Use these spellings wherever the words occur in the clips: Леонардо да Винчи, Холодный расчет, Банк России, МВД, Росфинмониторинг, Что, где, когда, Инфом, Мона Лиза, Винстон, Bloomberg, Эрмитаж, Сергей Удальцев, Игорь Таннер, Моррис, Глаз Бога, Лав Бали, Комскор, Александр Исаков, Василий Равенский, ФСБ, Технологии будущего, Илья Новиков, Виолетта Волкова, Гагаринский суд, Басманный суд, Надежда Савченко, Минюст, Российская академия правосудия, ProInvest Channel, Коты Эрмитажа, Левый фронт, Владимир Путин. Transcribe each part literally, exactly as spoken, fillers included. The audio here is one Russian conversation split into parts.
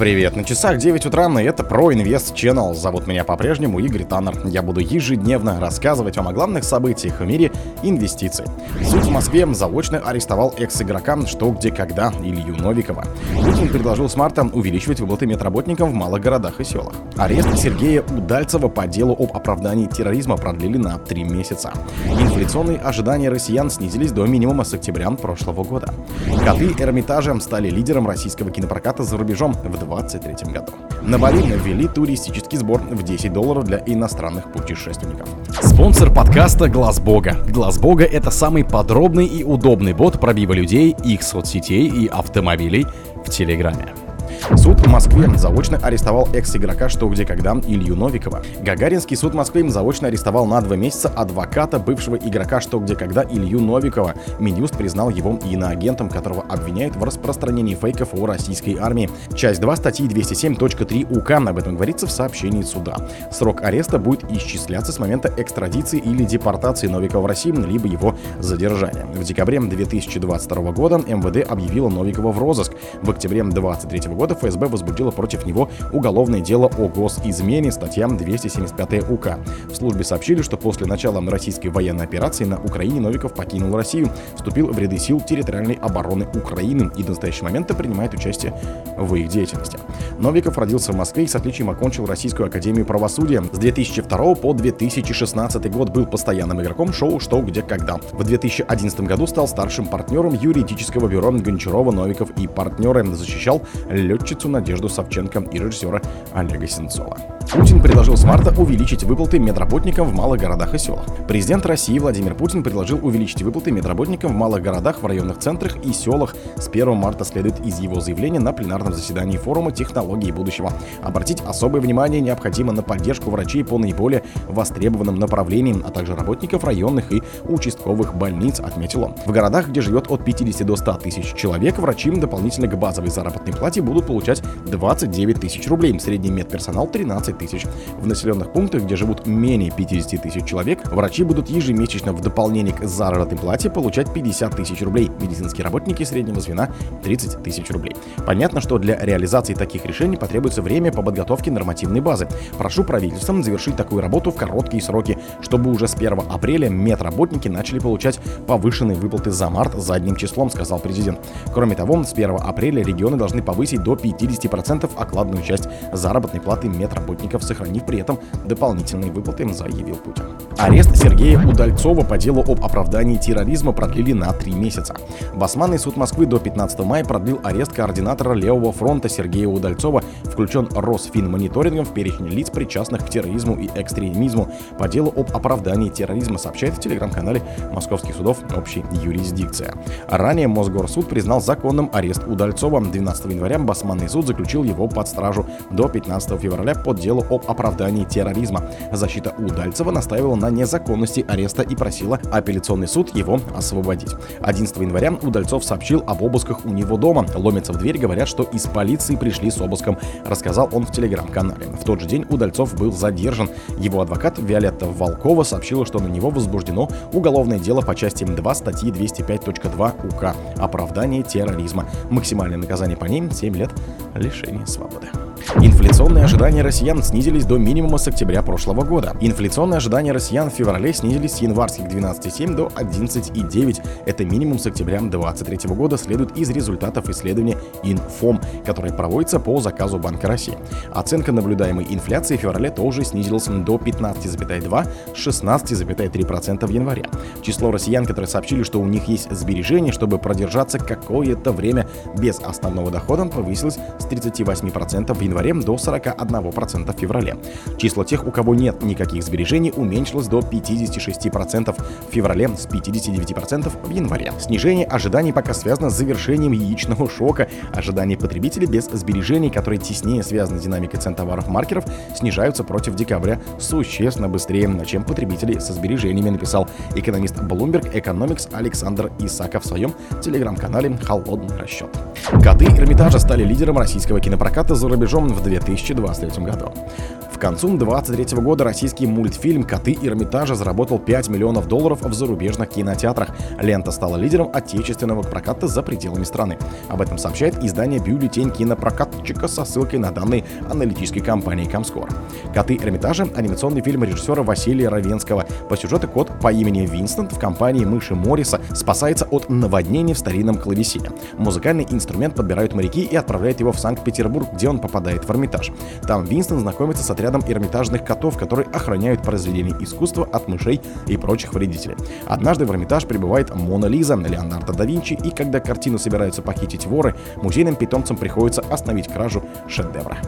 Привет, на часах девять утра, и это ProInvest Channel. Зовут меня по-прежнему Игорь Таннер. Я буду ежедневно рассказывать вам о главных событиях в мире инвестиций. Суд в Москве заочно арестовал экс-игрока «Что, где, когда» Илью Новикова. Путин предложил с марта увеличивать выплаты медработникам в малых городах и селах. Арест Сергея Удальцева по делу об оправдании терроризма продлили на три месяца. Инфляционные ожидания россиян снизились до минимума с октября прошлого года. Коты Эрмитажа стали лидером российского кинопроката за рубежом в двадцать третьем году. На Бали ввели туристический сбор в десять долларов для иностранных путешественников. Спонсор подкаста — Глаз Бога. Глаз Бога — это самый подробный и удобный бот пробива людей, их соцсетей и автомобилей в Телеграме. Суд в Москве заочно арестовал экс-игрока «Что, где, когда» Илью Новикова. Гагаринский суд Москвы заочно арестовал на два месяца адвоката бывшего игрока «Что, где, когда» Илью Новикова. Минюст признал его иноагентом, которого обвиняют в распространении фейков о российской армии. Часть два статьи двести семь точка три УК, об этом говорится в сообщении суда. Срок ареста будет исчисляться с момента экстрадиции или депортации Новикова в Россию, либо его задержания. В декабре две тысячи двадцать второго года МВД объявило Новикова в розыск. В октябре две тысячи двадцать третьего года ФСБ возбудила против него уголовное дело о госизмене, статья двести семьдесят пять УК. В службе сообщили, что после начала российской военной операции на Украине Новиков покинул Россию, вступил в ряды сил территориальной обороны Украины и до настоящего момента принимает участие в их деятельности. Новиков родился в Москве и с отличием окончил Российскую академию правосудия. С две тысячи второго по две тысячи шестнадцатый год был постоянным игроком шоу «Что, где, когда». В две тысячи одиннадцатом году стал старшим партнером юридического бюро Гончарова, Новиков и партнёры, защищал летчицу Надежду Савченко и режиссера Олега Сенцова. Путин предложил с марта увеличить выплаты медработникам в малых городах и селах. Президент России Владимир Путин предложил увеличить выплаты медработникам в малых городах, в районных центрах и селах. С первого марта следует из его заявления на пленарном заседании форума «Технологии будущего». Обратить особое внимание необходимо на поддержку врачей по наиболее востребованным направлениям, а также работников районных и участковых больниц, отметил он. В городах, где живет от пятидесяти до ста тысяч человек, врачи дополнительно к базовой заработной плате будут получать двадцать девять тысяч рублей, средний медперсонал — тринадцать тысяч. В населенных пунктах, где живут менее пятидесяти тысяч человек, врачи будут ежемесячно в дополнение к заработной плате получать пятьдесят тысяч рублей, медицинские работники среднего звена — тридцать тысяч рублей. Понятно, что для реализации таких решений потребуется время по подготовке нормативной базы. Прошу правительством завершить такую работу в короткие сроки, чтобы уже с первого апреля медработники начали получать повышенные выплаты за март задним числом, сказал президент. Кроме того, с первого апреля регионы должны повысить до пятидесяти процентов окладную часть заработной платы медработников, сохранив при этом дополнительные выплаты, заявил Путин. Арест Сергея Удальцева по делу об оправдании терроризма продлили на три месяца. Басманный суд Москвы до пятнадцатого мая продлил арест координатора Левого фронта Сергея Удальцева, включен Росфинмониторингом в перечень лиц, причастных к терроризму и экстремизму, по делу об оправдании терроризма, сообщает в телеграм-канале московских судов «Общая юрисдикция». Ранее Мосгорсуд признал законным арест Удальцева. двенадцатого января Басманный суд заключил его под стражу до пятнадцатого февраля по делу об оправдании терроризма. Защита Удальцева настаивала на незаконности ареста и просила апелляционный суд его освободить. одиннадцатого января Удальцов сообщил об обысках у него дома. Ломятся в дверь, говорят, что из полиции пришли с обыском, рассказал он в телеграм-канале. В тот же день Удальцов был задержан. Его адвокат Виолетта Волкова сообщила, что на него возбуждено уголовное дело по части два статьи двести пять точка два УК «Оправдание терроризма». Максимальное наказание по ней — семь лет лишения свободы. Инфляционные ожидания россиян снизились до минимума с октября прошлого года. Инфляционные ожидания россиян в феврале снизились с январских двенадцати целых семи десятых до одиннадцати целых девяти десятых. Это минимум с октября две тысячи двадцать третьего года следует из результатов исследования Инфом, которое проводится по заказу Банка России. Оценка наблюдаемой инфляции в феврале тоже снизилась до пятнадцати целых двух десятых — шестнадцати целых трёх десятых процента в январе. Число россиян, которые сообщили, что у них есть сбережения, чтобы продержаться какое-то время без основного дохода, повысилось с тридцати восьми процентов в январе до сорока одного процента в феврале. Число тех, у кого нет никаких сбережений, уменьшилось до пятидесяти шести процентов в феврале, с пятидесяти девяти процентов в январе. Снижение ожиданий пока связано с завершением яичного шока. Ожидания потребителей без сбережений, которые теснее связаны с динамикой цен товаров-маркеров, снижаются против декабря существенно быстрее, чем потребители со сбережениями, написал экономист Bloomberg Economics Александр Исаков в своем телеграм-канале «Холодный расчет». Коты Эрмитажа стали лидером российского кинопроката за рубежом режиссером в две тысячи двадцать третьем году. К концу две тысячи двадцать третьего года российский мультфильм «Коты Эрмитажа» заработал пять миллионов долларов в зарубежных кинотеатрах. Лента стала лидером отечественного проката за пределами страны. Об этом сообщает издание «Бюллетень кинопрокатчика» со ссылкой на данные аналитической компании «Комскор». «Коты Эрмитажа» — анимационный фильм режиссера Василия Равенского. По сюжету кот по имени Винстон в компании мыши Морриса спасается от наводнения в старинном клавесине. Музыкальный инструмент подбирают моряки и отправляют его в Санкт-Петербург, где он попадает в Эрмитаж. Там Винстон знакомится с отрядом эрмитажных котов, которые охраняют произведения искусства от мышей и прочих вредителей. Однажды в Эрмитаж прибывает Мона Лиза, Леонардо да Винчи, и когда картину собираются похитить воры, музейным питомцам приходится остановить кражу шедевра.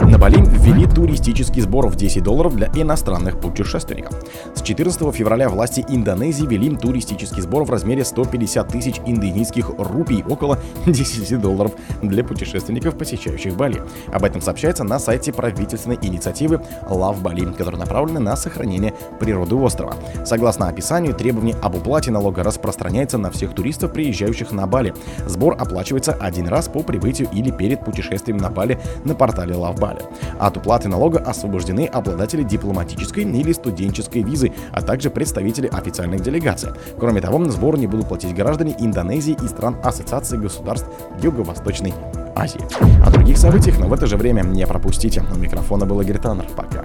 На Бали ввели туристический сбор в десять долларов для иностранных путешественников. С четырнадцатого февраля власти Индонезии ввели туристический сбор в размере сто пятьдесят тысяч индонезийских рупий, около десяти долларов, для путешественников, посещающих Бали. Об этом сообщается на сайте правительственной инициативы «Лав Бали», которые направлены на сохранение природы острова. Согласно описанию, требование об уплате налога распространяется на всех туристов, приезжающих на Бали. Сбор оплачивается один раз по прибытию или перед путешествием на Бали на портале «Лав Бали». От уплаты налога освобождены обладатели дипломатической или студенческой визы, а также представители официальных делегаций. Кроме того, сбор не будут платить граждане Индонезии и стран Ассоциации государств Юго-Восточной Азии. О других событиях, но в это же время не пропустите. У микрофона был Игорь Таннер. Пока.